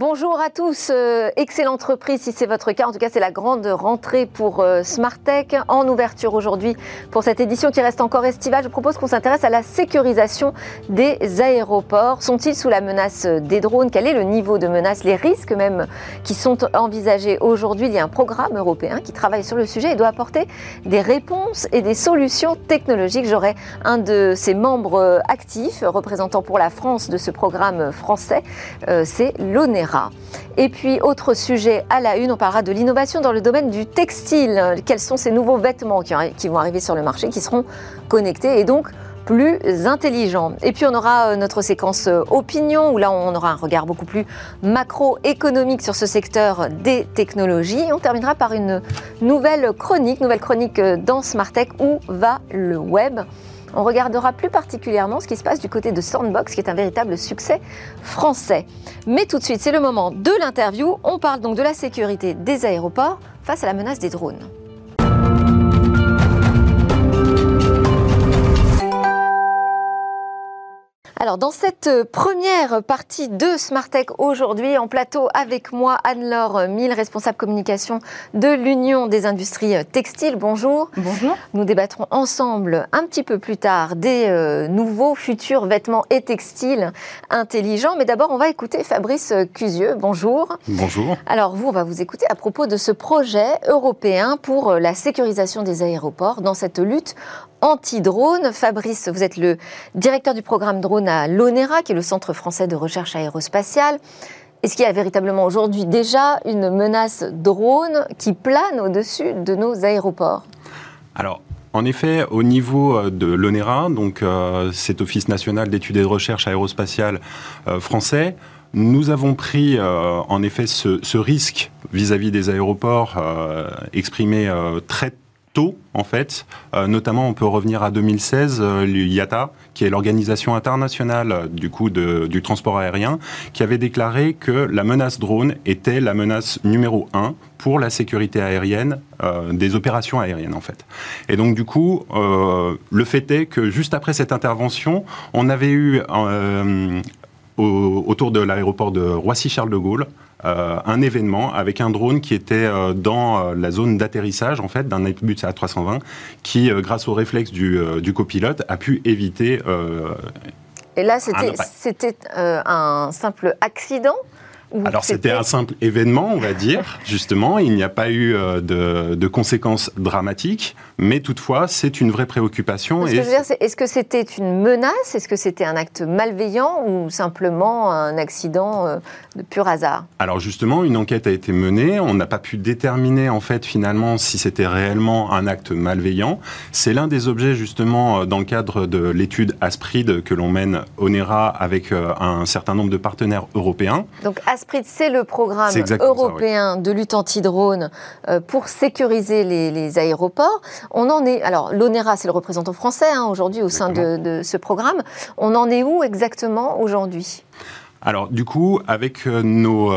Bonjour à tous, excellente reprise si c'est votre cas, en tout cas c'est la grande rentrée pour Smartech en ouverture aujourd'hui pour cette édition qui reste encore estivale. Je propose qu'on s'intéresse à la sécurisation des aéroports. Sont-ils sous la menace des drones? Quel est le niveau de menace? Les risques même qui sont envisagés aujourd'hui? Il y a un programme européen qui travaille sur le sujet et doit apporter des réponses et des solutions technologiques. J'aurai un de ses membres actifs, représentant pour la France de ce programme français, c'est l'ONERA. Et puis, autre sujet à la une, on parlera de l'innovation dans le domaine du textile. Quels sont ces nouveaux vêtements qui vont arriver sur le marché, qui seront connectés et donc plus intelligents. Et puis, on aura notre séquence opinion, où là, on aura un regard beaucoup plus macroéconomique sur ce secteur des technologies. Et on terminera par une nouvelle chronique dans Smartech, où va le web. On regardera plus particulièrement ce qui se passe du côté de Sandbox, qui est un véritable succès français. Mais tout de suite, c'est le moment de l'interview. On parle donc de la sécurité des aéroports face à la menace des drones. Alors, dans cette première partie de Smartech aujourd'hui, en plateau avec moi, Anne-Laure Mille, responsable communication de l'Union des industries textiles. Bonjour. Bonjour. Nous débattrons ensemble un petit peu plus tard des nouveaux futurs vêtements et textiles intelligents. Mais d'abord, on va écouter Fabrice Cuzieux. Bonjour. Bonjour. Alors, on va vous écouter à propos de ce projet européen pour la sécurisation des aéroports dans cette lutte anti-drone. Fabrice, vous êtes le directeur du programme drone à l'ONERA, qui est le Centre français de recherche aérospatiale. Est-ce qu'il y a véritablement aujourd'hui déjà une menace drone qui plane au-dessus de nos aéroports? Alors, en effet, au niveau de l'ONERA, donc cet Office national d'études et de recherche aérospatiale français, nous avons pris en effet ce risque vis-à-vis des aéroports exprimé très tôt, en fait. Notamment, on peut revenir à 2016, l'IATA, qui est l'organisation internationale du transport aérien, qui avait déclaré que la menace drone était la menace numéro 1 pour la sécurité aérienne, des opérations aériennes, en fait. Et donc, du coup, le fait est que juste après cette intervention, on avait eu, autour de l'aéroport de Roissy-Charles-de-Gaulle, un événement avec un drone qui était dans la zone d'atterrissage, en fait, d'un Airbus A320 qui, grâce au réflexe du copilote, a pu éviter Et là, c'était un simple accident? Alors, c'était un simple événement, on va dire, justement. Il n'y a pas eu de conséquences dramatiques, mais toutefois, c'est une vraie préoccupation. Ce que je veux dire, c'est, est-ce que c'était une menace? Est-ce que c'était un acte malveillant ou simplement un accident de pur hasard? Alors, justement, une enquête a été menée. On n'a pas pu déterminer, en fait, finalement, si c'était réellement un acte malveillant. C'est l'un des objets, justement, dans le cadre de l'étude ASPRID que l'on mène ONERA avec un certain nombre de partenaires européens. Donc, ASPRID, c'est le programme européen de lutte anti-drone pour sécuriser les aéroports. On en est, alors l'ONERA, c'est le représentant français aujourd'hui au sein de ce programme. On en est où exactement aujourd'hui ? Alors, du coup, avec nos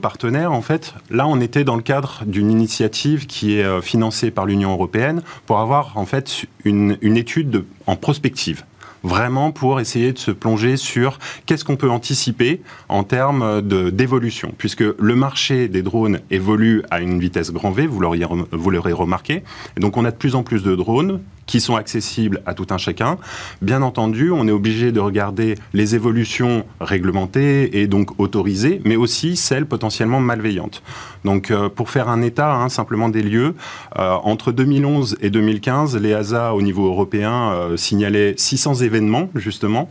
partenaires, en fait, là, on était dans le cadre d'une initiative qui est financée par l'Union européenne pour avoir, en fait, une étude en prospective. Vraiment pour essayer de se plonger sur qu'est-ce qu'on peut anticiper en termes d'évolution. Puisque le marché des drones évolue à une vitesse grand V, vous l'aurez remarqué. Et donc on a de plus en plus de drones qui sont accessibles à tout un chacun. Bien entendu, on est obligé de regarder les évolutions réglementées et donc autorisées, mais aussi celles potentiellement malveillantes. Donc, pour faire un état, simplement des lieux, entre 2011 et 2015, les ASA au niveau européen signalaient 600 événements, justement,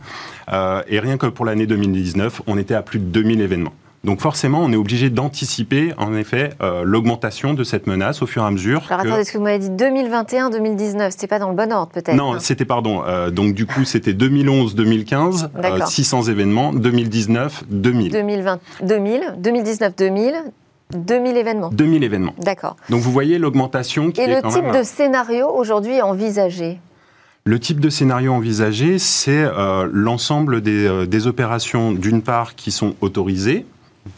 et rien que pour l'année 2019, on était à plus de 2000 événements. Donc forcément, on est obligé d'anticiper, en effet, l'augmentation de cette menace au fur et à mesure. Alors attendez, est-ce que vous m'avez dit 2021-2019 ? C'était pas dans le bon ordre, peut-être ? Non, c'était, pardon. Donc du coup, c'était 2011-2015, 600 événements, 2019-2000. 2019-2000 2000 événements. 2000 événements. D'accord. Donc vous voyez l'augmentation qui est quand même... Et le type de scénario aujourd'hui envisagé ? Le type de scénario envisagé, c'est l'ensemble des opérations, d'une part, qui sont autorisées,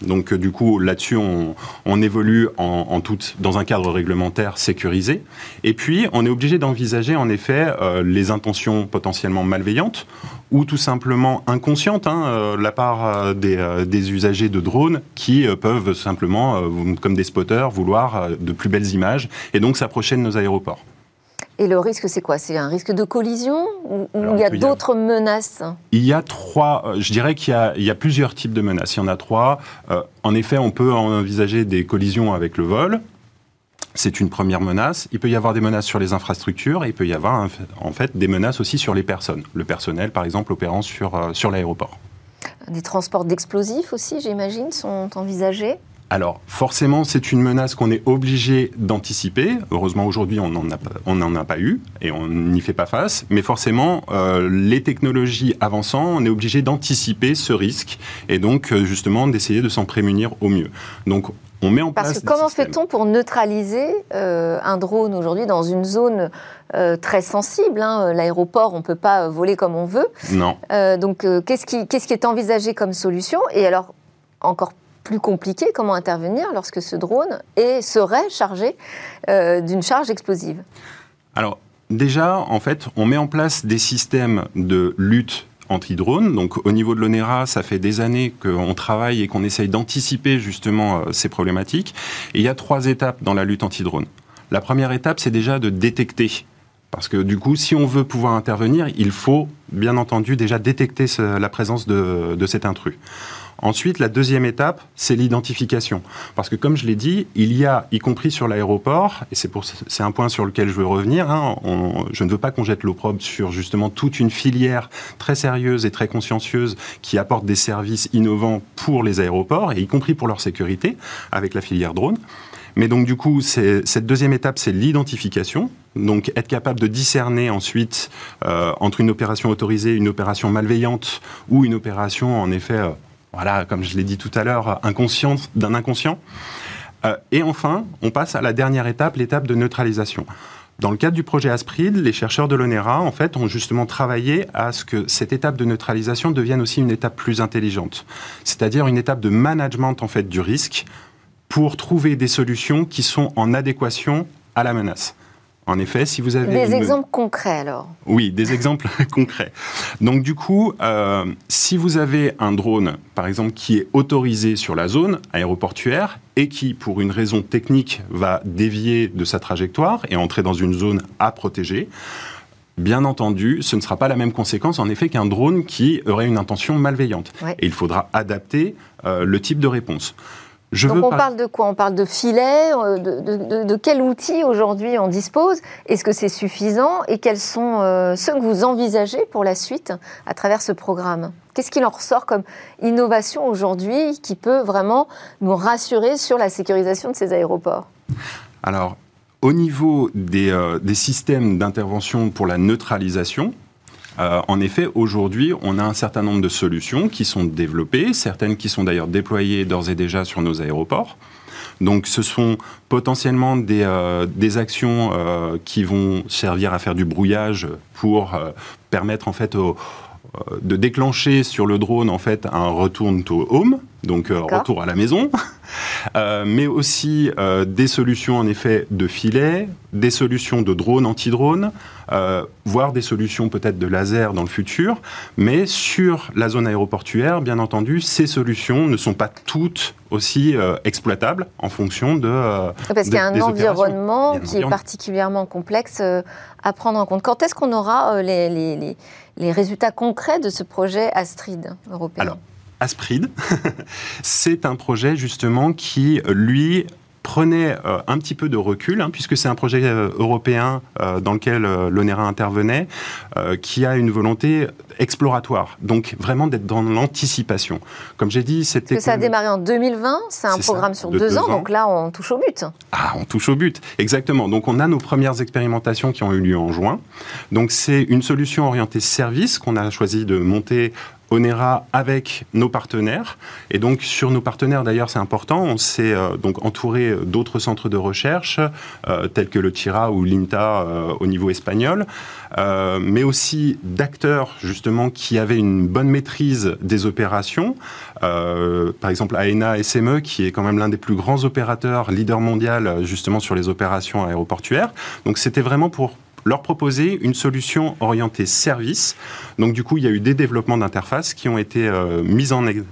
Donc du coup, là-dessus, on évolue dans un cadre réglementaire sécurisé. Et puis, on est obligé d'envisager, en effet, les intentions potentiellement malveillantes ou tout simplement inconscientes, de la part des usagers de drones qui peuvent simplement, comme des spotters, vouloir de plus belles images et donc s'approcher de nos aéroports. Et le risque, c'est quoi? C'est un risque de collision ou il y a d'autres menaces? Il y a trois, je dirais qu'il y a plusieurs types de menaces. Il y en a trois. En effet, on peut envisager des collisions avec le vol. C'est une première menace. Il peut y avoir des menaces sur les infrastructures et il peut y avoir en fait des menaces aussi sur les personnes. Le personnel, par exemple, opérant sur l'aéroport. Des transports d'explosifs aussi, j'imagine, sont envisagés? Alors, forcément, c'est une menace qu'on est obligé d'anticiper. Heureusement, aujourd'hui, on n'en a pas eu et on n'y fait pas face. Mais forcément, les technologies avançant, on est obligé d'anticiper ce risque et donc, justement, d'essayer de s'en prémunir au mieux. Donc, on met en place... Parce que comment fait-on pour neutraliser un drone aujourd'hui dans une zone très sensible, l'aéroport, on ne peut pas voler comme on veut. Non. Donc, qu'est-ce qui est envisagé comme solution? Et alors, encore plus compliqué, comment intervenir lorsque ce drone serait chargé d'une charge explosive? Alors, déjà, en fait, on met en place des systèmes de lutte anti-drone. Donc, au niveau de l'ONERA, ça fait des années qu'on travaille et qu'on essaye d'anticiper, justement, ces problématiques. Et il y a trois étapes dans la lutte anti-drone. La première étape, c'est déjà de détecter. Parce que, du coup, si on veut pouvoir intervenir, il faut, bien entendu, déjà détecter la présence de cet intrus. Ensuite, la deuxième étape, c'est l'identification. Parce que, comme je l'ai dit, il y a, y compris sur l'aéroport, et c'est un point sur lequel je veux revenir, je ne veux pas qu'on jette l'opprobre sur, justement, toute une filière très sérieuse et très consciencieuse qui apporte des services innovants pour les aéroports, et y compris pour leur sécurité, avec la filière drone. Mais donc, du coup, cette deuxième étape, c'est l'identification. Donc, être capable de discerner ensuite entre une opération autorisée, une opération malveillante, ou une opération, en effet... Voilà, comme je l'ai dit tout à l'heure, d'un inconscient. Et enfin, on passe à la dernière étape, l'étape de neutralisation. Dans le cadre du projet ASPRID, les chercheurs de l'ONERA, en fait, ont justement travaillé à ce que cette étape de neutralisation devienne aussi une étape plus intelligente. C'est-à-dire une étape de management, en fait, du risque pour trouver des solutions qui sont en adéquation à la menace. En effet, si vous avez... Des exemples concrets, alors? Oui, des exemples concrets. Donc, du coup, si vous avez un drone, par exemple, qui est autorisé sur la zone aéroportuaire et qui, pour une raison technique, va dévier de sa trajectoire et entrer dans une zone à protéger, bien entendu, ce ne sera pas la même conséquence, en effet, qu'un drone qui aurait une intention malveillante. Ouais. Et il faudra adapter le type de réponse. Donc on parle de quoi? On parle de filets, de quel outil aujourd'hui on dispose? Est-ce que c'est suffisant? Et quels sont ceux que vous envisagez pour la suite à travers ce programme? Qu'est-ce qu'il en ressort comme innovation aujourd'hui qui peut vraiment nous rassurer sur la sécurisation de ces aéroports? Alors, au niveau des systèmes d'intervention pour la neutralisation, en effet, aujourd'hui, on a un certain nombre de solutions qui sont développées, certaines qui sont d'ailleurs déployées d'ores et déjà sur nos aéroports. Donc, ce sont potentiellement des actions qui vont servir à faire du brouillage pour permettre, en fait, de déclencher sur le drone, en fait, un return to home, donc retour à la maison, mais aussi des solutions, en effet, de filets, des solutions de drones, anti-drones, voire des solutions peut-être de laser dans le futur, mais sur la zone aéroportuaire, bien entendu, ces solutions ne sont pas toutes aussi exploitables en fonction de... Parce qu'il y a un environnement qui est particulièrement complexe à prendre en compte. Quand est-ce qu'on aura les résultats concrets de ce projet ASPRID européen? Alors, ASPRID, c'est un projet justement qui, lui, prenait un petit peu de recul, puisque c'est un projet européen dans lequel l'ONERA intervenait, qui a une volonté exploratoire, donc vraiment d'être dans l'anticipation. Comme j'ai dit, c'était... Ça a démarré en 2020, c'est un programme sur 2 ans, donc là on touche au but. Ah, on touche au but, exactement. Donc on a nos premières expérimentations qui ont eu lieu en juin. Donc c'est une solution orientée service qu'on a choisi de monter ONERA avec nos partenaires. Et donc, sur nos partenaires, d'ailleurs, c'est important, on s'est donc entouré d'autres centres de recherche, tels que le TIRA ou l'INTA au niveau espagnol, mais aussi d'acteurs, justement, qui avaient une bonne maîtrise des opérations. Par exemple, AENA SME, qui est quand même l'un des plus grands opérateurs, leader mondial, justement, sur les opérations aéroportuaires. Donc, c'était vraiment pour leur proposer une solution orientée service. Donc du coup, il y a eu des développements d'interfaces qui ont été mis en exergue.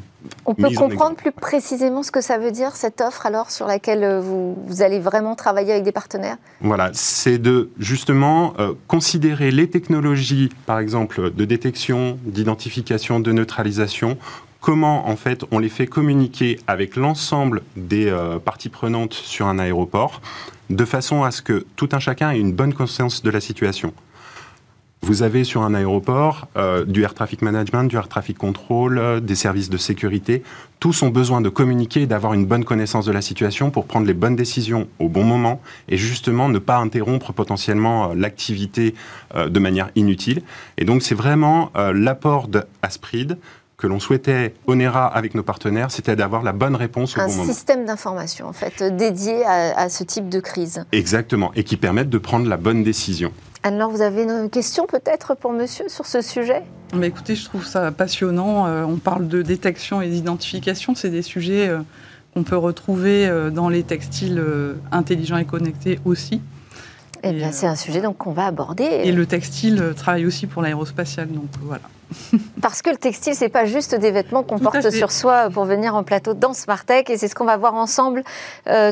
On peut comprendre plus précisément ce que ça veut dire, cette offre, alors, sur laquelle vous allez vraiment travailler avec des partenaires? Voilà, c'est de, justement, considérer les technologies, par exemple, de détection, d'identification, de neutralisation, comment, en fait, on les fait communiquer avec l'ensemble des parties prenantes sur un aéroport, de façon à ce que tout un chacun ait une bonne conscience de la situation. Vous avez sur un aéroport du air traffic management, du air traffic control, des services de sécurité. Tous ont besoin de communiquer et d'avoir une bonne connaissance de la situation pour prendre les bonnes décisions au bon moment et justement ne pas interrompre potentiellement l'activité de manière inutile. Et donc c'est vraiment l'apport d'ASPRID que l'on souhaitait, ONERA, avec nos partenaires, c'était d'avoir la bonne réponse au bon moment. Un système d'information, en fait, dédié à ce type de crise. Exactement, et qui permettent de prendre la bonne décision. Anne-Laure, vous avez une question peut-être pour monsieur sur ce sujet? Mais écoutez, je trouve ça passionnant. On parle de détection et d'identification. C'est des sujets qu'on peut retrouver dans les textiles intelligents et connectés aussi. Eh bien, c'est un sujet donc qu'on va aborder. Et le textile travaille aussi pour l'aérospatiale, donc voilà. Parce que le textile, c'est pas juste des vêtements qu'on porte sur soi pour venir en plateau dans Smartech, et c'est ce qu'on va voir ensemble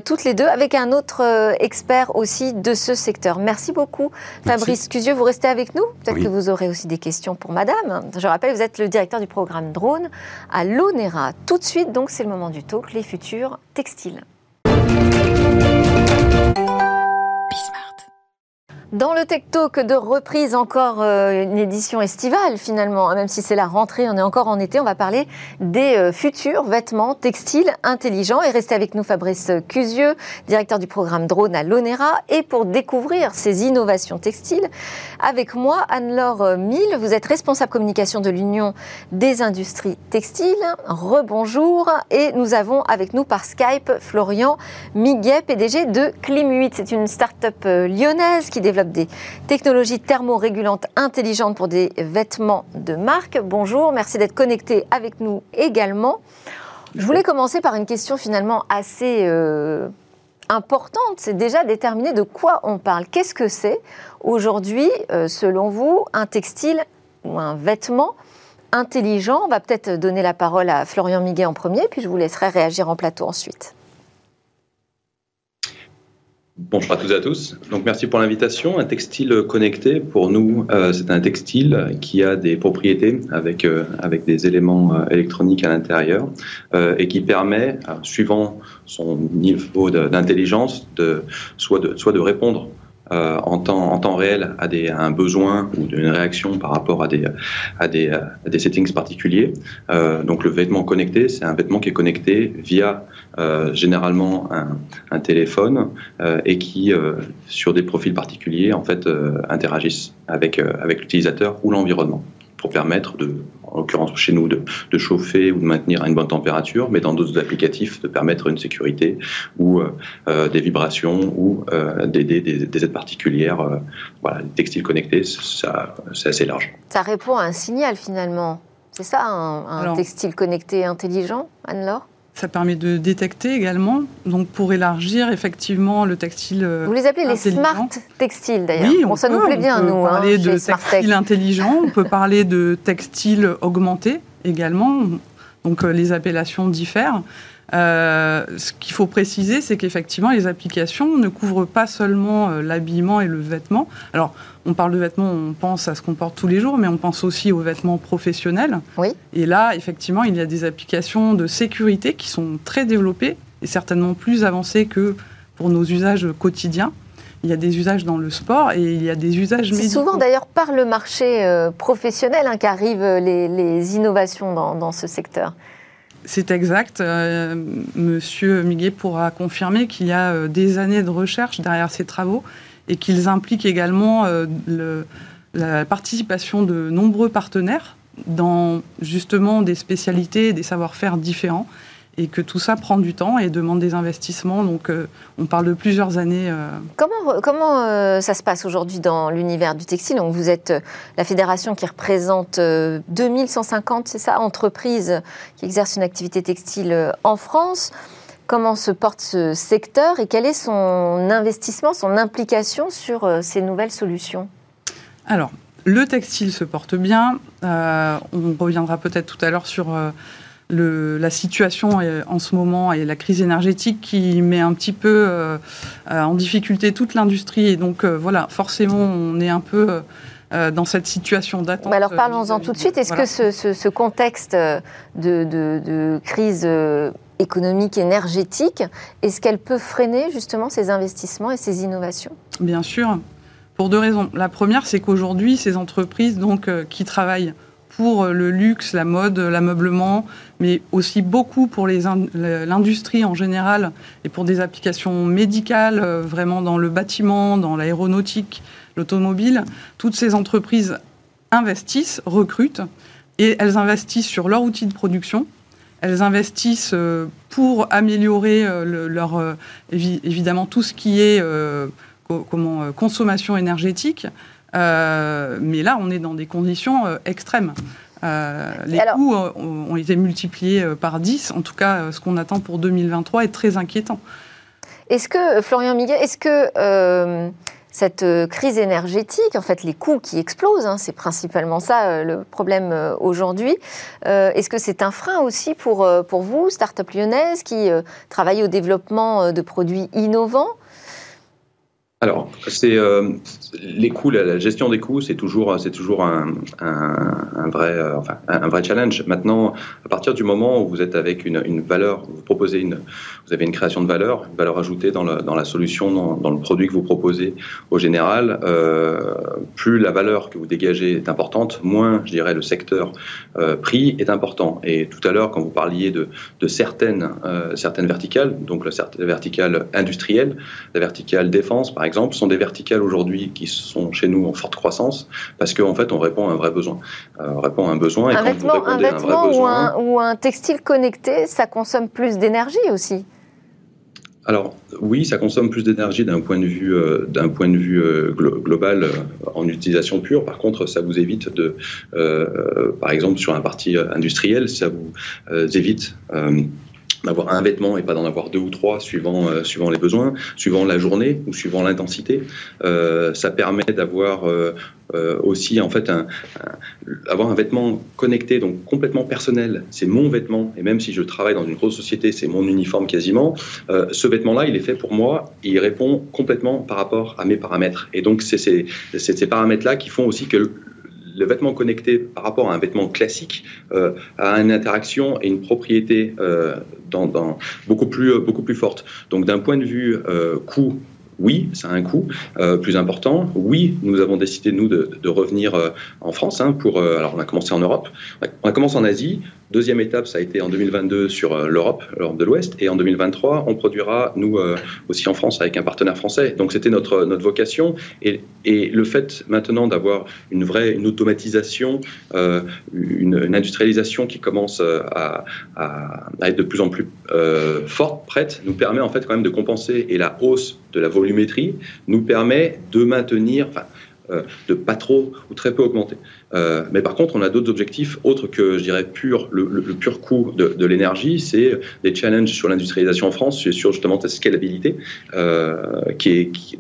toutes les deux, avec un autre expert aussi de ce secteur. Merci beaucoup, Fabrice Cuzieux, vous restez avec nous. Peut-être que vous aurez aussi des questions pour madame. Je rappelle, vous êtes le directeur du programme drone à l'ONERA. Tout de suite, donc, c'est le moment du talk, les futurs textiles. Dans le Tech Talk de reprise, encore une édition estivale finalement, même si c'est la rentrée, on est encore en été, on va parler des futurs vêtements textiles intelligents. Et restez avec nous Fabrice Cuzieux, directeur du programme drone à l'ONERA. Et pour découvrir ces innovations textiles, avec moi Anne-Laure Mille, vous êtes responsable communication de l'Union des industries textiles. Rebonjour. Et nous avons avec nous par Skype Florian Miguet, PDG de Clim8. C'est une start-up lyonnaise qui développe des technologies thermorégulantes intelligentes pour des vêtements de marque. Bonjour, merci d'être connecté avec nous également. Je voulais commencer par une question finalement assez importante, c'est déjà déterminer de quoi on parle. Qu'est-ce que c'est aujourd'hui, selon vous, un textile ou un vêtement intelligent? On va peut-être donner la parole à Florian Miguet en premier, puis je vous laisserai réagir en plateau ensuite. Bonjour à toutes et à tous. Donc, merci pour l'invitation. Un textile connecté, pour nous, c'est un textile qui a des propriétés avec des éléments électroniques à l'intérieur et qui permet, suivant son niveau d'intelligence, soit de répondre en temps réel à un besoin ou d'une réaction par rapport à des settings particuliers. Donc le vêtement connecté, c'est un vêtement qui est connecté via généralement un téléphone et qui sur des profils particuliers en fait interagissent avec l'utilisateur ou l'environnement pour permettre de, en l'occurrence chez nous, de chauffer ou de maintenir à une bonne température, mais dans d'autres applicatifs, de permettre une sécurité ou des vibrations ou des aides particulières. Voilà, les textiles connectés, c'est assez large. Ça répond à un signal finalement. C'est ça un textile connecté intelligent, Anne-Laure ? Ça permet de détecter également, donc pour élargir effectivement le textile. Vous les appelez les smart textiles d'ailleurs. Oui, ça nous plaît bien, nous. On peut parler de textile intelligent, on peut parler de textile augmenté également, donc les appellations diffèrent. Ce qu'il faut préciser, c'est qu'effectivement les applications ne couvrent pas seulement l'habillement et le vêtement. Alors, on parle de vêtements, on pense à ce qu'on porte tous les jours, mais on pense aussi aux vêtements professionnels. Oui. Et là, effectivement, il y a des applications de sécurité qui sont très développées et certainement plus avancées que pour nos usages quotidiens. Il y a des usages dans le sport et il y a des usages médicaux. C'est souvent d'ailleurs par le marché professionnel qu'arrivent les innovations dans ce secteur. C'est exact. Monsieur Miguet pourra confirmer qu'il y a des années de recherche derrière ces travaux et qu'ils impliquent également la participation de nombreux partenaires, dans justement des spécialités, des savoir-faire différents, et que tout ça prend du temps et demande des investissements. Donc, on parle de plusieurs années. Comment ça se passe aujourd'hui dans l'univers du textile? Donc, vous êtes la fédération qui représente 2150, c'est ça, entreprises qui exercent une activité textile en France. Comment se porte ce secteur et quel est son investissement, son implication sur ces nouvelles solutions? Alors, le textile se porte bien. On reviendra peut-être tout à l'heure sur la situation en ce moment et la crise énergétique qui met un petit peu en difficulté toute l'industrie. Et donc, voilà, forcément, on est un peu dans cette situation d'attente. Alors, parlons-en tout de suite. Est-ce que ce contexte de crise économique, énergétique, est-ce qu'elle peut freiner justement ces investissements et ces innovations? Bien sûr, pour deux raisons. La première, c'est qu'aujourd'hui, ces entreprises donc, qui travaillent pour le luxe, la mode, l'ameublement, mais aussi beaucoup pour l'industrie en général et pour des applications médicales, vraiment dans le bâtiment, dans l'aéronautique, l'automobile, toutes ces entreprises investissent, recrutent, et elles investissent sur leur outil de production. Elles investissent pour améliorer leur, évidemment, tout ce qui est consommation énergétique. Mais là, on est dans des conditions extrêmes. Les coûts ont été multipliés par 10. En tout cas, ce qu'on attend pour 2023 est très inquiétant. Est-ce que, Florian Miguet, cette crise énergétique, en fait, les coûts qui explosent, hein, c'est principalement ça le problème aujourd'hui. Est-ce que c'est un frein aussi pour vous, start-up lyonnaise, qui travaille au développement de produits innovants? Alors, les coûts, la gestion des coûts, c'est toujours un vrai challenge. Maintenant, à partir du moment où vous êtes avec une valeur, vous avez une création de valeur, une valeur ajoutée dans la solution, dans le produit que vous proposez au général, plus la valeur que vous dégagez est importante, moins, je dirais, le secteur prix est important. Et tout à l'heure, quand vous parliez de certaines verticales, donc la verticale industrielle, la verticale défense, par exemple, sont des verticales aujourd'hui qui sont chez nous en forte croissance parce qu'en fait, on répond à un vrai besoin. On répond à un besoin. Et un vêtement, ou un textile connecté, ça consomme plus d'énergie aussi. Alors oui, ça consomme plus d'énergie d'un point de vue global en utilisation pure. Par contre, ça vous évite par exemple, sur un parti industriel, ça vous évite d'avoir un vêtement et pas d'en avoir deux ou trois suivant les besoins, suivant la journée ou suivant l'intensité. Ça permet d'avoir aussi en fait avoir un vêtement connecté, donc complètement personnel. C'est mon vêtement, et même si je travaille dans une grosse société, c'est mon uniforme quasiment. Ce vêtement-là, il est fait pour moi, et il répond complètement par rapport à mes paramètres. Et donc c'est ces paramètres-là qui font aussi que le vêtement connecté par rapport à un vêtement classique a une interaction et une propriété beaucoup plus forte. Donc d'un point de vue coût, oui, ça a un coût plus important. Oui, nous avons décidé, nous, de revenir en France. Alors, on a commencé en Europe, on a commencé en Asie. Deuxième étape, ça a été en 2022 sur l'Europe de l'Ouest. Et en 2023, on produira, nous, aussi en France, avec un partenaire français. Donc, c'était notre vocation. Et le fait, maintenant, d'avoir une automatisation, une industrialisation qui commence à être de plus en plus forte, prête, nous permet, en fait, quand même de compenser. Et la hausse de la volumétrie nous permet de maintenir, de pas trop ou très peu augmenter. Mais par contre, on a d'autres objectifs autres que, je dirais, le pur coût de l'énergie. C'est des challenges sur l'industrialisation en France, sur justement cette scalabilité,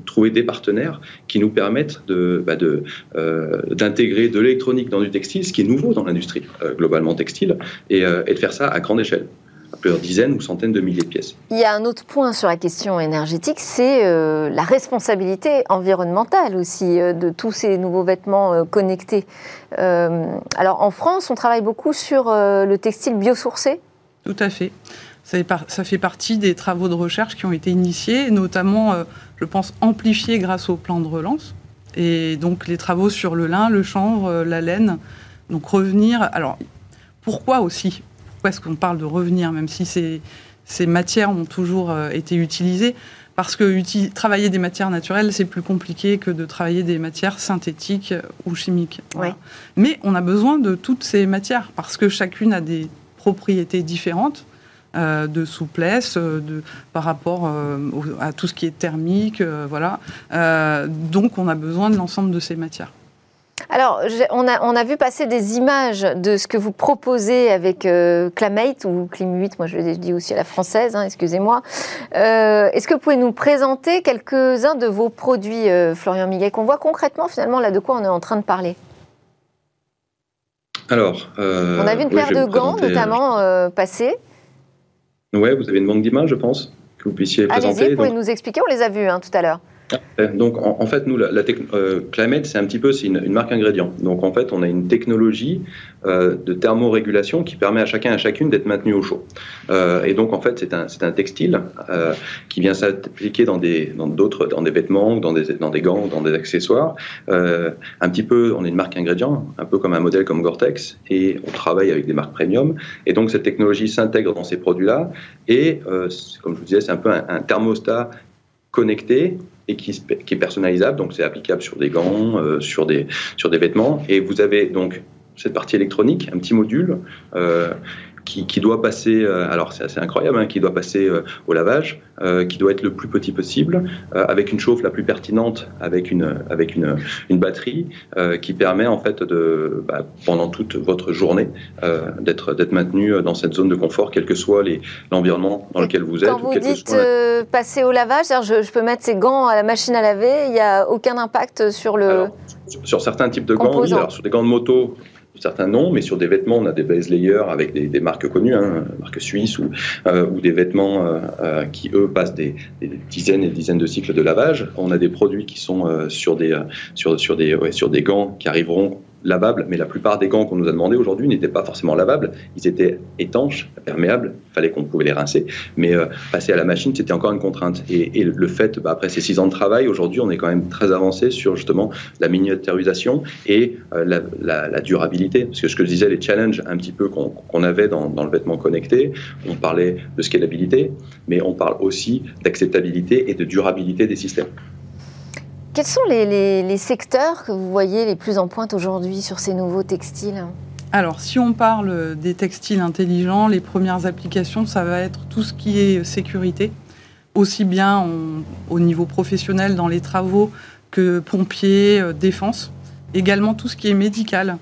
trouver des partenaires qui nous permettent d'intégrer de l'électronique dans du textile, ce qui est nouveau dans l'industrie, globalement textile, et de faire ça à grande échelle. Plusieurs dizaines ou centaines de milliers de pièces. Il y a un autre point sur la question énergétique, c'est la responsabilité environnementale aussi de tous ces nouveaux vêtements connectés. Alors en France, on travaille beaucoup sur le textile biosourcé. Tout à fait. Ça fait partie des travaux de recherche qui ont été initiés, notamment, je pense, amplifiés grâce au plan de relance. Et donc les travaux sur le lin, le chanvre, la laine. Donc revenir. Alors pourquoi aussi ? Pourquoi est-ce qu'on parle de revenir, même si ces matières ont toujours été utilisées? parce que travailler des matières naturelles, c'est plus compliqué que de travailler des matières synthétiques ou chimiques. Voilà. Ouais. Mais on a besoin de toutes ces matières, parce que chacune a des propriétés différentes, de souplesse, par rapport à tout ce qui est thermique, voilà. Donc on a besoin de l'ensemble de ces matières. Alors, on a vu passer des images de ce que vous proposez avec Clim8 ou Clim8, moi je le dis aussi à la française, hein, excusez-moi. Est-ce que vous pouvez nous présenter quelques-uns de vos produits, Florian Miguet, qu'on voit concrètement finalement là de quoi on est en train de parler? Alors, on a vu une paire de gants notamment passer. Oui, vous avez une banque d'images, je pense, que vous puissiez présenter. Allez-y, vous pouvez nous expliquer, on les a vus hein, tout à l'heure. Donc en fait, nous, Clim8, c'est un petit peu, c'est une marque ingrédient. Donc en fait, on a une technologie de thermorégulation qui permet à chacun et à chacune d'être maintenu au chaud. Et donc en fait, c'est un textile qui vient s'appliquer dans des vêtements, dans des gants, dans des accessoires. Un petit peu, on est une marque ingrédient, un peu comme un modèle comme Gore-Tex, et on travaille avec des marques premium. Et donc cette technologie s'intègre dans ces produits-là. Et comme je vous disais, c'est un peu un thermostat connecté et qui est personnalisable, donc c'est applicable sur des gants, sur des vêtements. Et vous avez donc cette partie électronique, un petit module qui doit passer, alors c'est assez incroyable, hein, qui doit passer au lavage, qui doit être le plus petit possible, avec une chauffe la plus pertinente, avec une batterie qui permet en fait de, pendant toute votre journée, d'être maintenu dans cette zone de confort, quel que soit l'environnement dans lequel vous êtes. Quand vous dites passer au lavage, je peux mettre ces gants à la machine à laver, il n'y a aucun impact sur le... Alors, sur certains types de gants, oui, alors, sur des gants de moto... Certains non, mais sur des vêtements, on a des base layers avec des marques connues, hein, marques suisses ou des vêtements qui, eux, passent des dizaines et des dizaines de cycles de lavage. On a des produits qui sont sur des gants qui arriveront lavables, mais la plupart des gants qu'on nous a demandé aujourd'hui n'étaient pas forcément lavables. Ils étaient étanches, perméables, il fallait qu'on pouvait les rincer, mais passer à la machine, c'était encore une contrainte. Et le fait, après ces 6 ans de travail, aujourd'hui, on est quand même très avancé sur justement la miniaturisation et la durabilité. Parce que ce que je disais, les challenges un petit peu qu'on avait dans le vêtement connecté, on parlait de scalabilité, mais on parle aussi d'acceptabilité et de durabilité des systèmes. Quels sont les secteurs que vous voyez les plus en pointe aujourd'hui sur ces nouveaux textiles? Alors, si on parle des textiles intelligents, les premières applications, ça va être tout ce qui est sécurité, aussi bien au niveau professionnel dans les travaux que pompiers, défense, également tout ce qui est médical.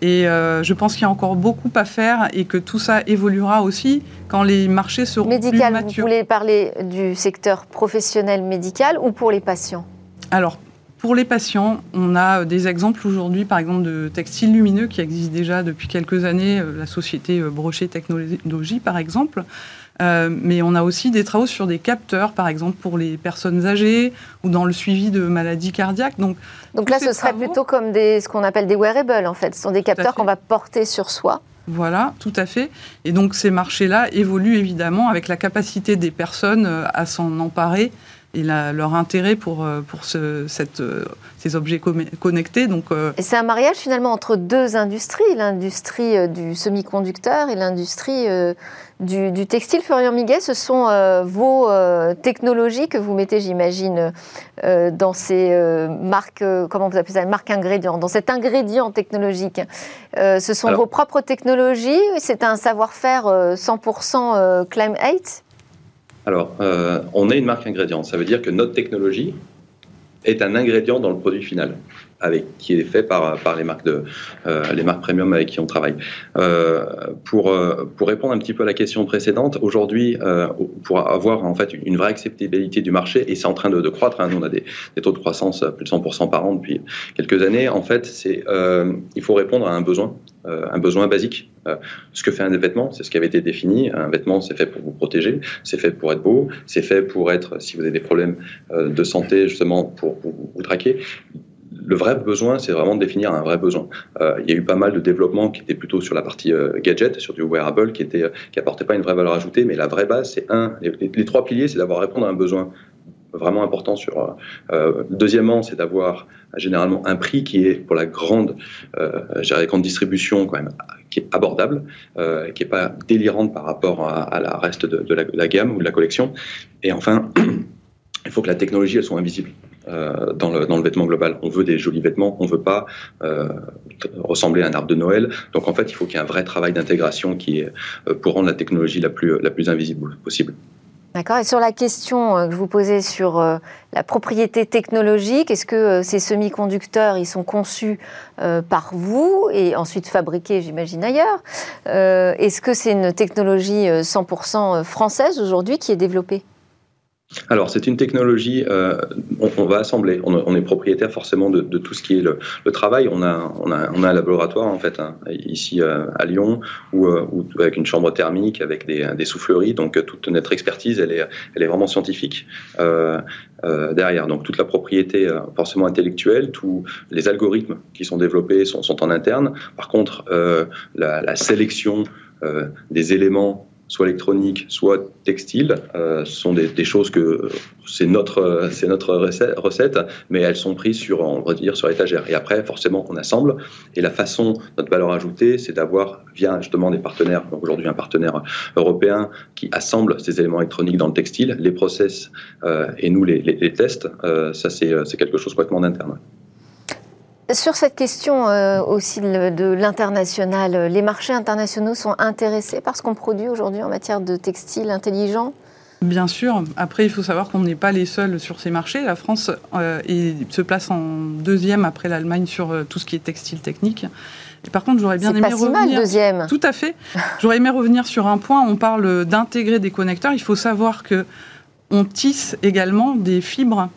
Et je pense qu'il y a encore beaucoup à faire et que tout ça évoluera aussi quand les marchés seront plus matures. Vous voulez parler du secteur professionnel médical ou pour les patients? Alors, pour les patients, on a des exemples aujourd'hui, par exemple, de textiles lumineux qui existent déjà depuis quelques années, la société Brochet Technologies, par exemple. Mais on a aussi des travaux sur des capteurs, par exemple, pour les personnes âgées ou dans le suivi de maladies cardiaques. Donc là, ce serait plutôt comme ce qu'on appelle des wearables, en fait. Ce sont des capteurs qu'on va porter sur soi. Voilà, tout à fait. Et donc, ces marchés-là évoluent évidemment avec la capacité des personnes à s'en emparer et leur intérêt pour ces objets connectés. Donc, et c'est un mariage finalement entre deux industries, l'industrie du semi-conducteur et l'industrie du textile. Florian Miguet, ce sont vos technologies que vous mettez, j'imagine, dans ces marques, comment vous appelez ça, marque ingrédient, dans cet ingrédient technologique. Ce sont vos propres technologies, c'est un savoir-faire 100% Clim8? Alors, on est une marque ingrédient. Ça veut dire que notre technologie est un ingrédient dans le produit final, qui est fait par les marques premium avec qui on travaille. Pour répondre un petit peu à la question précédente, aujourd'hui, pour avoir en fait une vraie acceptabilité du marché, et c'est en train de croître, hein, nous on a des taux de croissance à plus de 100% par an depuis quelques années, en fait, il faut répondre à un besoin basique. Ce que fait un vêtement, c'est ce qui avait été défini. Un vêtement, c'est fait pour vous protéger, c'est fait pour être beau, c'est fait pour être, si vous avez des problèmes de santé, justement, pour vous traquer. Le vrai besoin, c'est vraiment de définir un vrai besoin. Il y a eu pas mal de développements qui étaient plutôt sur la partie gadget, sur du wearable, qui apportait pas une vraie valeur ajoutée, mais la vraie base, c'est les 3 piliers, c'est d'avoir répondre à un besoin vraiment important. Deuxièmement, c'est d'avoir généralement un prix qui est pour la grande distribution quand même, qui est abordable, qui n'est pas délirante par rapport à la reste de la gamme ou de la collection. Et enfin, il faut que la technologie, elle soit invisible dans le vêtement global. On veut des jolis vêtements, on ne veut pas ressembler à un arbre de Noël. Donc en fait, il faut qu'il y ait un vrai travail d'intégration qui est pour rendre la technologie la plus invisible possible. D'accord. Et sur la question que je vous posais sur la propriété technologique, est-ce que ces semi-conducteurs, ils sont conçus par vous et ensuite fabriqués, j'imagine, ailleurs? Est-ce que c'est une technologie 100% française aujourd'hui qui est développée? Alors, c'est une technologie, on va assembler, on est propriétaire forcément de tout ce qui est le travail. On a un laboratoire en fait, hein, ici à Lyon, où, avec une chambre thermique, avec des souffleries, donc toute notre expertise, elle est vraiment scientifique derrière. Donc toute la propriété forcément intellectuelle, tous les algorithmes qui sont développés sont en interne. Par contre, la sélection des éléments, soit électronique, soit textile, sont des choses que c'est notre recette, mais elles sont prises sur étagère. Et après, forcément, on assemble. Et notre valeur ajoutée, c'est d'avoir, via justement des partenaires, donc aujourd'hui un partenaire européen qui assemble ces éléments électroniques dans le textile, les process et nous les tests. Ça, c'est quelque chose complètement d'interne. Sur cette question aussi de l'international, les marchés internationaux sont intéressés par ce qu'on produit aujourd'hui en matière de textile intelligent? Bien sûr. Après, il faut savoir qu'on n'est pas les seuls sur ces marchés. La France se place en deuxième après l'Allemagne sur tout ce qui est textile technique. Et par contre, j'aurais bien aimé revenir. Tout à fait. J'aurais aimé revenir sur un point. On parle d'intégrer des connecteurs. Il faut savoir que on tisse également des fibres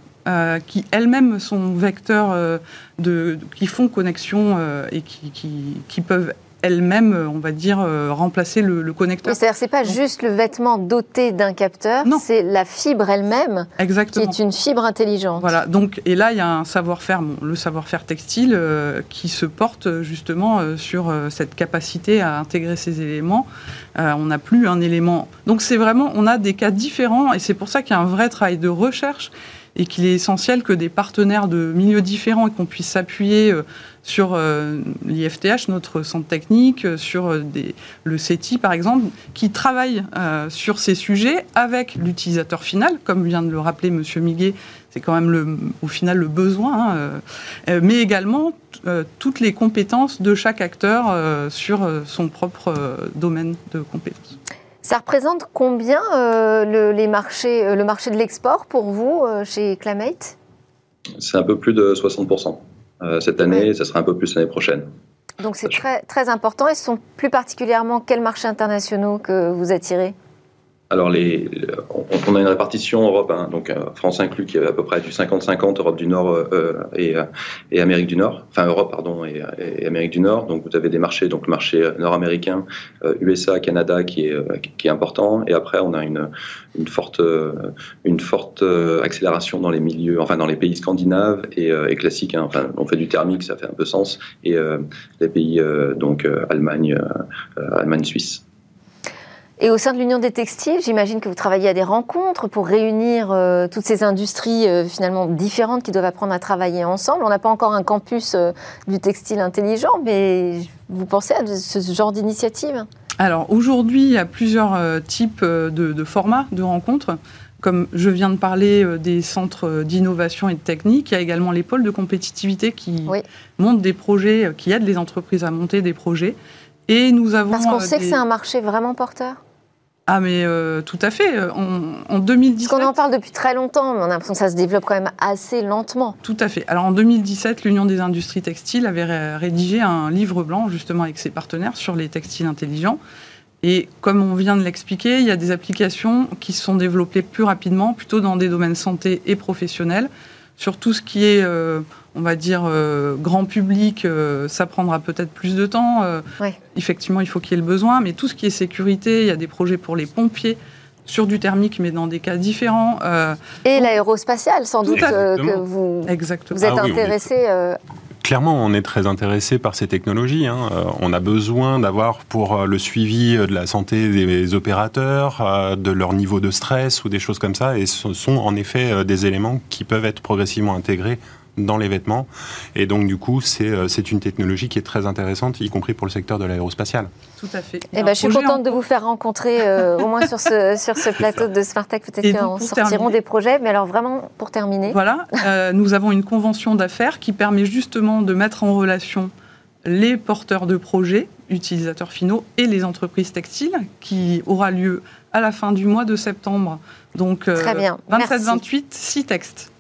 qui elles-mêmes sont vecteurs qui font connexion et qui peuvent elles-mêmes, on va dire, remplacer le connecteur. Oui, c'est-à-dire, c'est pas juste le vêtement doté d'un capteur, c'est la fibre elle-même. Exactement. Qui est une fibre intelligente. Voilà. Donc, et là, il y a un savoir-faire, le savoir-faire textile, qui se porte justement sur cette capacité à intégrer ces éléments. On n'a plus un élément. Donc, c'est vraiment, on a des cas différents, et c'est pour ça qu'il y a un vrai travail de recherche. Et qu'il est essentiel que des partenaires de milieux différents et qu'on puisse s'appuyer sur l'IFTH, notre centre technique, sur le CETI par exemple, qui travaillent sur ces sujets avec l'utilisateur final, comme vient de le rappeler M. Miguet, c'est quand même au final le besoin, hein, mais également toutes les compétences de chaque acteur sur son propre domaine de compétences. Ça représente combien le marché de l'export pour vous chez Clim8 ? C'est un peu plus de 60% cette année, ça sera un peu plus l'année prochaine. Donc c'est très, très important. Et ce sont plus particulièrement quels marchés internationaux que vous attirez ? Alors, on a une répartition Europe, hein, donc France inclus, qui est à peu près du 50-50, Europe du Nord et Amérique du Nord, enfin Europe, pardon, et Amérique du Nord. Donc, vous avez des marchés, donc le marché nord-américain, USA, Canada, qui est important. Et après, on a une forte accélération dans les milieux, enfin dans les pays scandinaves et classiques. Hein, enfin, on fait du thermique, ça fait un peu sens. Et les pays, donc Allemagne, Suisse. Et au sein de l'Union des textiles, j'imagine que vous travaillez à des rencontres pour réunir toutes ces industries finalement différentes qui doivent apprendre à travailler ensemble. On n'a pas encore un campus du textile intelligent, mais vous pensez à ce genre d'initiative? Alors aujourd'hui, il y a plusieurs types de formats de rencontres. Comme je viens de parler des centres d'innovation et de technique, il y a également les pôles de compétitivité qui montent des projets, qui aident les entreprises à monter des projets. Et nous avons parce qu'on sait que c'est un marché vraiment porteur. Ah mais tout à fait, en 2017... Parce qu'on en parle depuis très longtemps, mais on a l'impression que ça se développe quand même assez lentement. Tout à fait. Alors en 2017, l'Union des industries textiles avait rédigé un livre blanc, justement avec ses partenaires, sur les textiles intelligents. Et comme on vient de l'expliquer, il y a des applications qui se sont développées plus rapidement, plutôt dans des domaines santé et professionnels, sur tout ce qui est... on va dire, grand public, ça prendra peut-être plus de temps. Effectivement, il faut qu'il y ait le besoin. Mais tout ce qui est sécurité, il y a des projets pour les pompiers, sur du thermique, mais dans des cas différents. Et l'aérospatiale, sans doute, que vous êtes intéressé... Clairement, on est très intéressé par ces technologies. Hein. On a besoin d'avoir, pour le suivi de la santé des opérateurs, de leur niveau de stress ou des choses comme ça. Et ce sont en effet des éléments qui peuvent être progressivement intégrés dans les vêtements. Et donc, du coup, c'est une technologie qui est très intéressante, y compris pour le secteur de l'aérospatiale. Tout à fait. Eh ben, je suis contente de vous faire rencontrer, au moins sur ce plateau de Smartech. Peut-être qu'on sortiront des projets. Mais alors, vraiment, pour terminer. Voilà, nous avons une convention d'affaires qui permet justement de mettre en relation les porteurs de projets, utilisateurs finaux, et les entreprises textiles, qui aura lieu à la fin du mois de septembre. Donc, 27-28, 6 textes.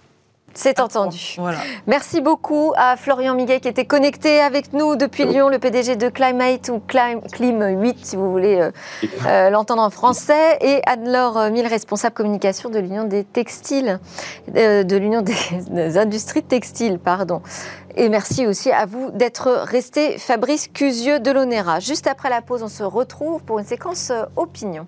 C'est entendu. Voilà. Merci beaucoup à Florian Miguet qui était connecté avec nous depuis Lyon, le PDG de Clim8 ou Clim8 si vous voulez l'entendre en français, et Anne-Laure Mille, responsable communication de l'Union des textiles, de l'Union des industries textiles, pardon. Et merci aussi à vous d'être resté, Fabrice Cuzieux de l'ONERA. Juste après la pause, on se retrouve pour une séquence opinion.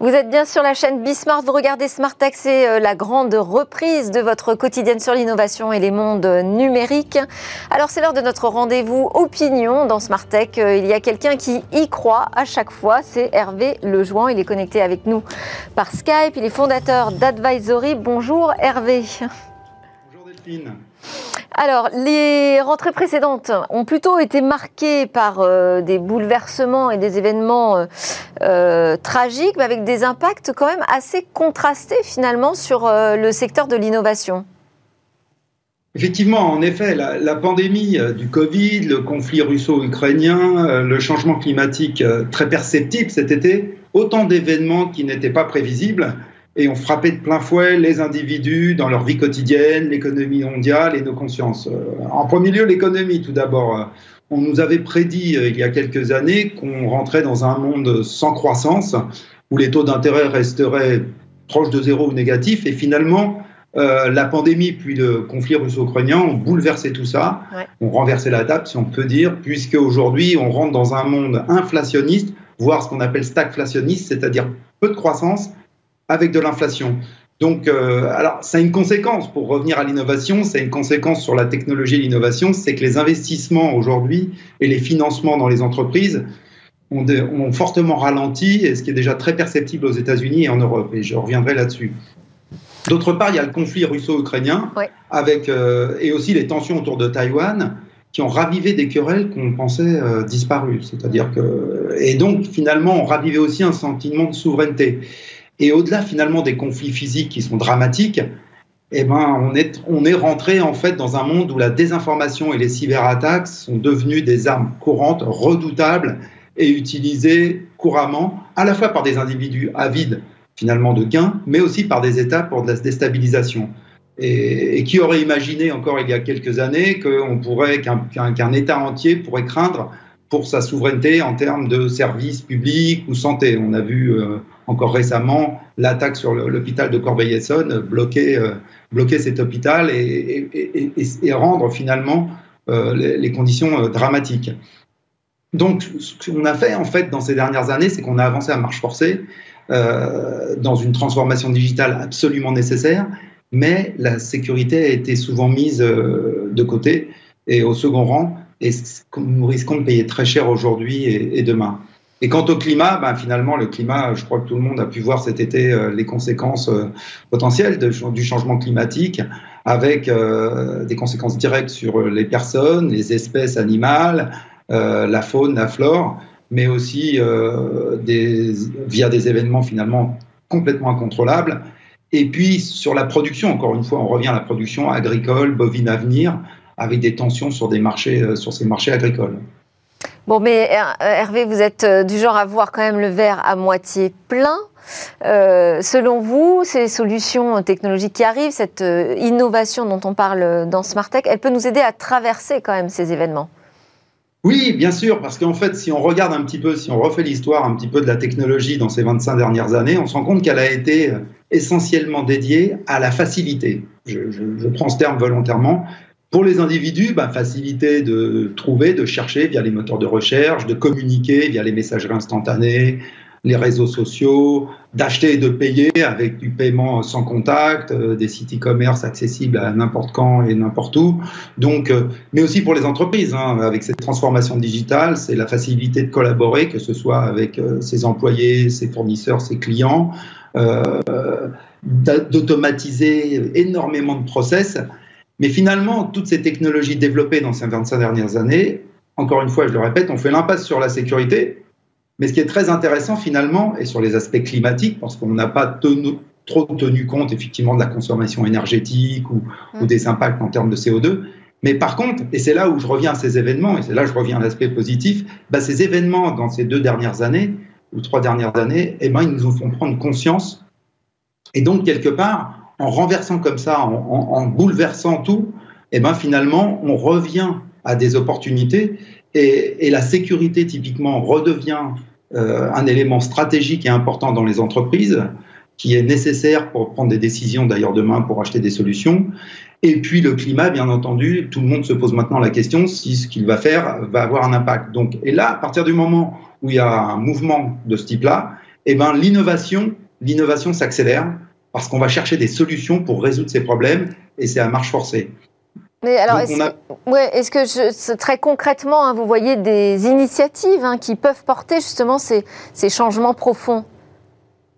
Vous êtes bien sur la chaîne Bismart, vous regardez Smartech, c'est la grande reprise de votre quotidienne sur l'innovation et les mondes numériques. Alors c'est l'heure de notre rendez-vous opinion dans Smartech. Il y a quelqu'un qui y croit à chaque fois, c'est Hervé Lejouan. Il est connecté avec nous par Skype, il est fondateur d'Advisory. Bonjour Hervé. Bonjour Delphine. Alors, les rentrées précédentes ont plutôt été marquées par des bouleversements et des événements tragiques, mais avec des impacts quand même assez contrastés finalement sur le secteur de l'innovation. Effectivement, en effet, la pandémie du Covid, le conflit russo-ukrainien, le changement climatique très perceptible cet été, autant d'événements qui n'étaient pas prévisibles, et ont frappé de plein fouet les individus dans leur vie quotidienne, l'économie mondiale et nos consciences. En premier lieu, l'économie, tout d'abord. On nous avait prédit, il y a quelques années, qu'on rentrait dans un monde sans croissance, où les taux d'intérêt resteraient proches de zéro ou négatifs, et finalement, la pandémie puis le conflit russo-ukrainien ont bouleversé tout ça, ont renversé la table, si on peut dire, puisque aujourd'hui, on rentre dans un monde inflationniste, voire ce qu'on appelle stagflationniste, c'est-à-dire peu de croissance, avec de l'inflation. Donc, alors, ça a une conséquence, pour revenir à l'innovation, ça a une conséquence sur la technologie et l'innovation, c'est que les investissements aujourd'hui et les financements dans les entreprises ont fortement ralenti, et ce qui est déjà très perceptible aux États-Unis et en Europe, et je reviendrai là-dessus. D'autre part, il y a le conflit russo-ukrainien, avec, et aussi les tensions autour de Taïwan, qui ont ravivé des querelles qu'on pensait disparues. C'est-à-dire que, et donc, finalement, ont ravivé aussi un sentiment de souveraineté. Et au-delà, finalement, des conflits physiques qui sont dramatiques, eh ben, on est rentré, en fait, dans un monde où la désinformation et les cyberattaques sont devenues des armes courantes, redoutables et utilisées couramment, à la fois par des individus avides, finalement, de gains, mais aussi par des États pour de la déstabilisation. Et qui aurait imaginé, encore il y a quelques années, qu'un État entier pourrait craindre pour sa souveraineté en termes de services publics ou santé. On a vu encore récemment l'attaque sur l'hôpital de Corbeil-Essonnes, bloquer cet hôpital et rendre finalement les conditions dramatiques. Donc ce qu'on a fait en fait dans ces dernières années, c'est qu'on a avancé à marche forcée dans une transformation digitale absolument nécessaire, mais la sécurité a été souvent mise de côté et au second rang, et nous risquons de payer très cher aujourd'hui et demain. Et quant au climat, ben finalement, le climat, je crois que tout le monde a pu voir cet été les conséquences potentielles du changement climatique, avec des conséquences directes sur les personnes, les espèces animales, la faune, la flore, mais aussi via des événements finalement complètement incontrôlables. Et puis sur la production, encore une fois, on revient à la production agricole, bovine à venir, avec des tensions sur ces marchés agricoles. Bon, mais Hervé, vous êtes du genre à voir quand même le verre à moitié plein. Selon vous, ces solutions technologiques qui arrivent, cette innovation dont on parle dans Smartech, elle peut nous aider à traverser quand même ces événements? Oui, bien sûr, parce qu'en fait, si on regarde un petit peu, si on refait l'histoire un petit peu de la technologie dans ces 25 dernières années, on se rend compte qu'elle a été essentiellement dédiée à la facilité. Je prends ce terme volontairement. Pour les individus, bah, facilité de trouver, de chercher via les moteurs de recherche, de communiquer via les messageries instantanées, les réseaux sociaux, d'acheter et de payer avec du paiement sans contact, des sites e-commerce accessibles à n'importe quand et n'importe où. Donc, mais aussi pour les entreprises, hein, avec cette transformation digitale, c'est la facilité de collaborer, que ce soit avec ses employés, ses fournisseurs, ses clients, d'automatiser énormément de process. Mais finalement, toutes ces technologies développées dans ces 25 dernières années, encore une fois, je le répète, on fait l'impasse sur la sécurité. Mais ce qui est très intéressant finalement, et sur les aspects climatiques, parce qu'on n'a pas trop tenu compte effectivement de la consommation énergétique ou des impacts en termes de CO2. Mais par contre, et c'est là où je reviens à ces événements, et c'est là où je reviens à l'aspect positif, bah, ces événements dans ces 2 dernières années, ou 3 dernières années, eh ben, ils nous font prendre conscience. Et donc quelque part, en renversant comme ça, en bouleversant tout, eh ben, finalement on revient à des opportunités. Et la sécurité, typiquement, redevient un élément stratégique et important dans les entreprises, qui est nécessaire pour prendre des décisions, d'ailleurs demain, pour acheter des solutions. Et puis le climat, bien entendu, tout le monde se pose maintenant la question si ce qu'il va faire va avoir un impact. Donc, et là, à partir du moment où il y a un mouvement de ce type-là, eh ben, l'innovation s'accélère, parce qu'on va chercher des solutions pour résoudre ces problèmes, et c'est à marche forcée. Mais alors, est-ce que très concrètement, hein, vous voyez des initiatives qui peuvent porter justement ces changements profonds?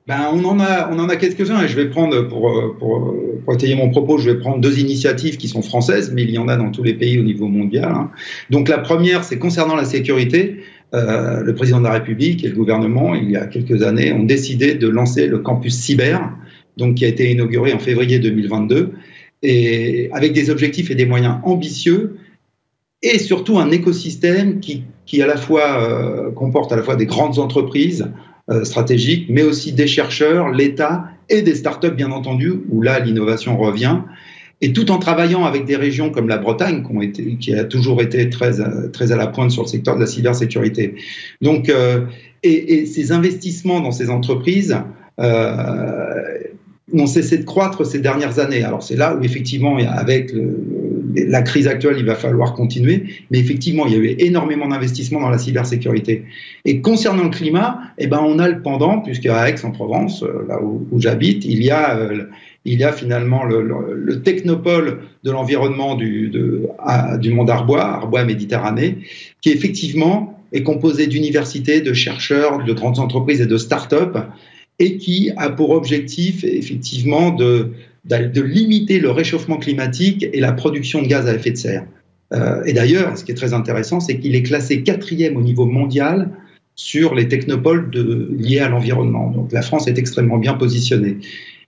Ben, on en a quelques-uns, et je vais prendre, pour étayer mon propos, je vais prendre 2 initiatives qui sont françaises, mais il y en a dans tous les pays au niveau mondial, hein. Donc la première, c'est concernant la sécurité. Le président de la République et le gouvernement, il y a quelques années, ont décidé de lancer le campus cyber, donc, qui a été inauguré en février 2022. Et avec des objectifs et des moyens ambitieux, et surtout un écosystème qui à la fois comporte à la fois des grandes entreprises stratégiques, mais aussi des chercheurs, l'État et des startups, bien entendu, où là l'innovation revient. Et tout en travaillant avec des régions comme la Bretagne, qui a toujours été très à la pointe sur le secteur de la cybersécurité. Donc, et ces investissements dans ces entreprises n'ont cessé de croître ces dernières années. Alors c'est là où effectivement, avec la crise actuelle, il va falloir continuer, mais effectivement, il y a eu énormément d'investissements dans la cybersécurité. Et concernant le climat, eh ben, on a le pendant, puisqu'à Aix-en-Provence, là où j'habite, il y a finalement le technopole de l'environnement du monde Arbois Méditerranée, qui effectivement est composé d'universités, de chercheurs, de grandes entreprises et de start-up, et qui a pour objectif, effectivement, de limiter le réchauffement climatique et la production de gaz à effet de serre. Et d'ailleurs, ce qui est très intéressant, c'est qu'il est classé 4e au niveau mondial sur les technopoles liés à l'environnement. Donc la France est extrêmement bien positionnée.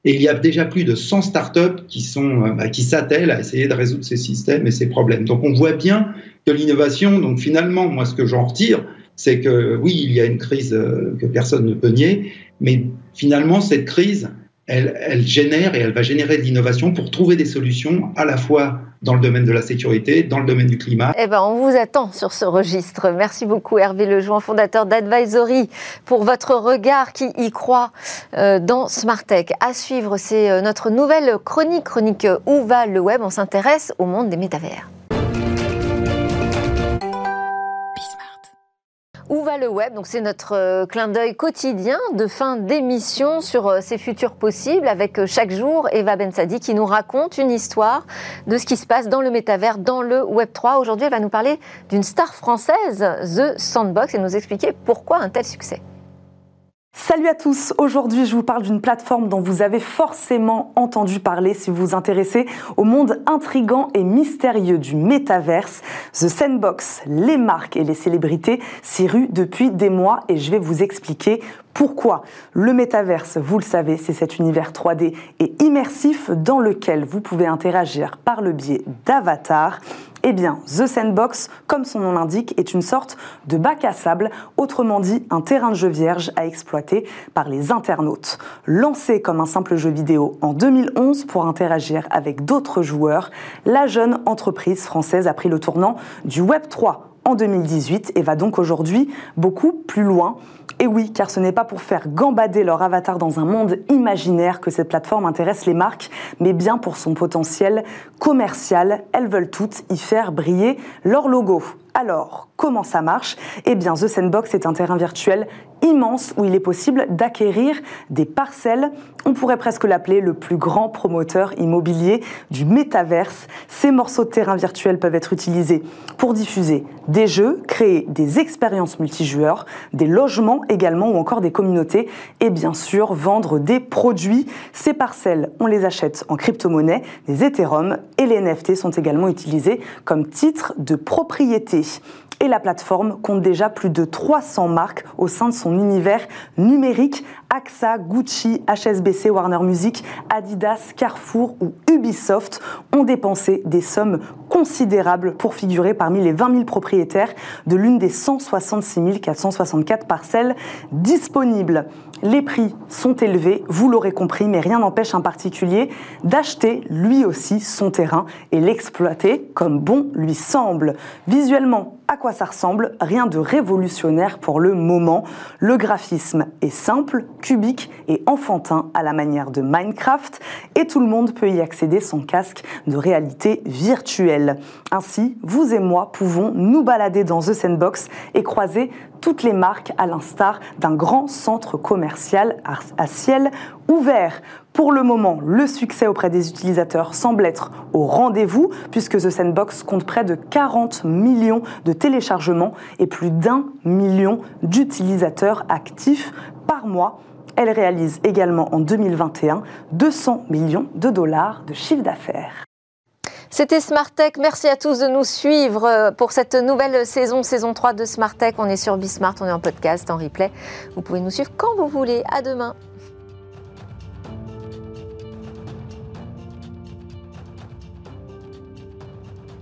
Et il y a déjà plus de 100 startups qui s'attellent à essayer de résoudre ces systèmes et ces problèmes. Donc on voit bien que l'innovation, donc finalement, moi ce que j'en retire, c'est que oui, il y a une crise que personne ne peut nier, mais finalement, cette crise, elle génère et elle va générer de l'innovation pour trouver des solutions à la fois dans le domaine de la sécurité, dans le domaine du climat. Eh ben, on vous attend sur ce registre. Merci beaucoup Hervé Lejouan, fondateur d'Advisory, pour votre regard qui y croit dans Smartech. À suivre, c'est notre nouvelle chronique Où va le web ? On s'intéresse au monde des métavers. Où va le web? Donc c'est notre clin d'œil quotidien de fin d'émission sur ces futurs possibles, avec chaque jour Eva Bensadi qui nous raconte une histoire de ce qui se passe dans le métavers, dans le Web3. Aujourd'hui, elle va nous parler d'une star française, The Sandbox, et nous expliquer pourquoi un tel succès. Salut à tous, aujourd'hui je vous parle d'une plateforme dont vous avez forcément entendu parler si vous vous intéressez au monde intrigant et mystérieux du métaverse. The Sandbox, les marques et les célébrités s'y ruent depuis des mois et je vais vous expliquer pourquoi. Le métaverse, vous le savez, c'est cet univers 3D et immersif dans lequel vous pouvez interagir par le biais d'avatars. Eh bien, The Sandbox, comme son nom l'indique, est une sorte de bac à sable, autrement dit un terrain de jeu vierge à exploiter par les internautes. Lancé comme un simple jeu vidéo en 2011 pour interagir avec d'autres joueurs, la jeune entreprise française a pris le tournant du Web3 en 2018 et va donc aujourd'hui beaucoup plus loin. Et oui, car ce n'est pas pour faire gambader leur avatar dans un monde imaginaire que cette plateforme intéresse les marques, mais bien pour son potentiel commercial. Elles veulent toutes y faire briller leur logo. Alors, comment ça marche? Eh bien, The Sandbox est un terrain virtuel immense où il est possible d'acquérir des parcelles. On pourrait presque l'appeler le plus grand promoteur immobilier du métaverse. Ces morceaux de terrain virtuel peuvent être utilisés pour diffuser des jeux, créer des expériences multijoueurs, des logements également ou encore des communautés et bien sûr vendre des produits. Ces parcelles, on les achète en crypto-monnaie, des Ethereum et les NFT sont également utilisés comme titre de propriété. Et la plateforme compte déjà plus de 300 marques au sein de son univers numérique. AXA, Gucci, HSBC, Warner Music, Adidas, Carrefour ou Ubisoft ont dépensé des sommes considérables pour figurer parmi les 20 000 propriétaires de l'une des 166 464 parcelles disponibles. Les prix sont élevés, vous l'aurez compris, mais rien n'empêche un particulier d'acheter lui aussi son terrain et l'exploiter comme bon lui semble. Visuellement, à quoi ça ressemble? Rien de révolutionnaire pour le moment. Le graphisme est simple, cubique et enfantin à la manière de Minecraft et tout le monde peut y accéder sans casque de réalité virtuelle. Ainsi, vous et moi pouvons nous balader dans The Sandbox et croiser toutes les marques à l'instar d'un grand centre commercial à ciel ouvert. Pour le moment, le succès auprès des utilisateurs semble être au rendez-vous puisque The Sandbox compte près de 40 millions de téléchargements et plus d'1 million d'utilisateurs actifs par mois. Elle réalise également en 2021 $200 millions de chiffre d'affaires. C'était Smartech, merci à tous de nous suivre pour cette nouvelle saison 3 de Smartech. On est sur Bismart, on est en podcast, en replay. Vous pouvez nous suivre quand vous voulez. À demain.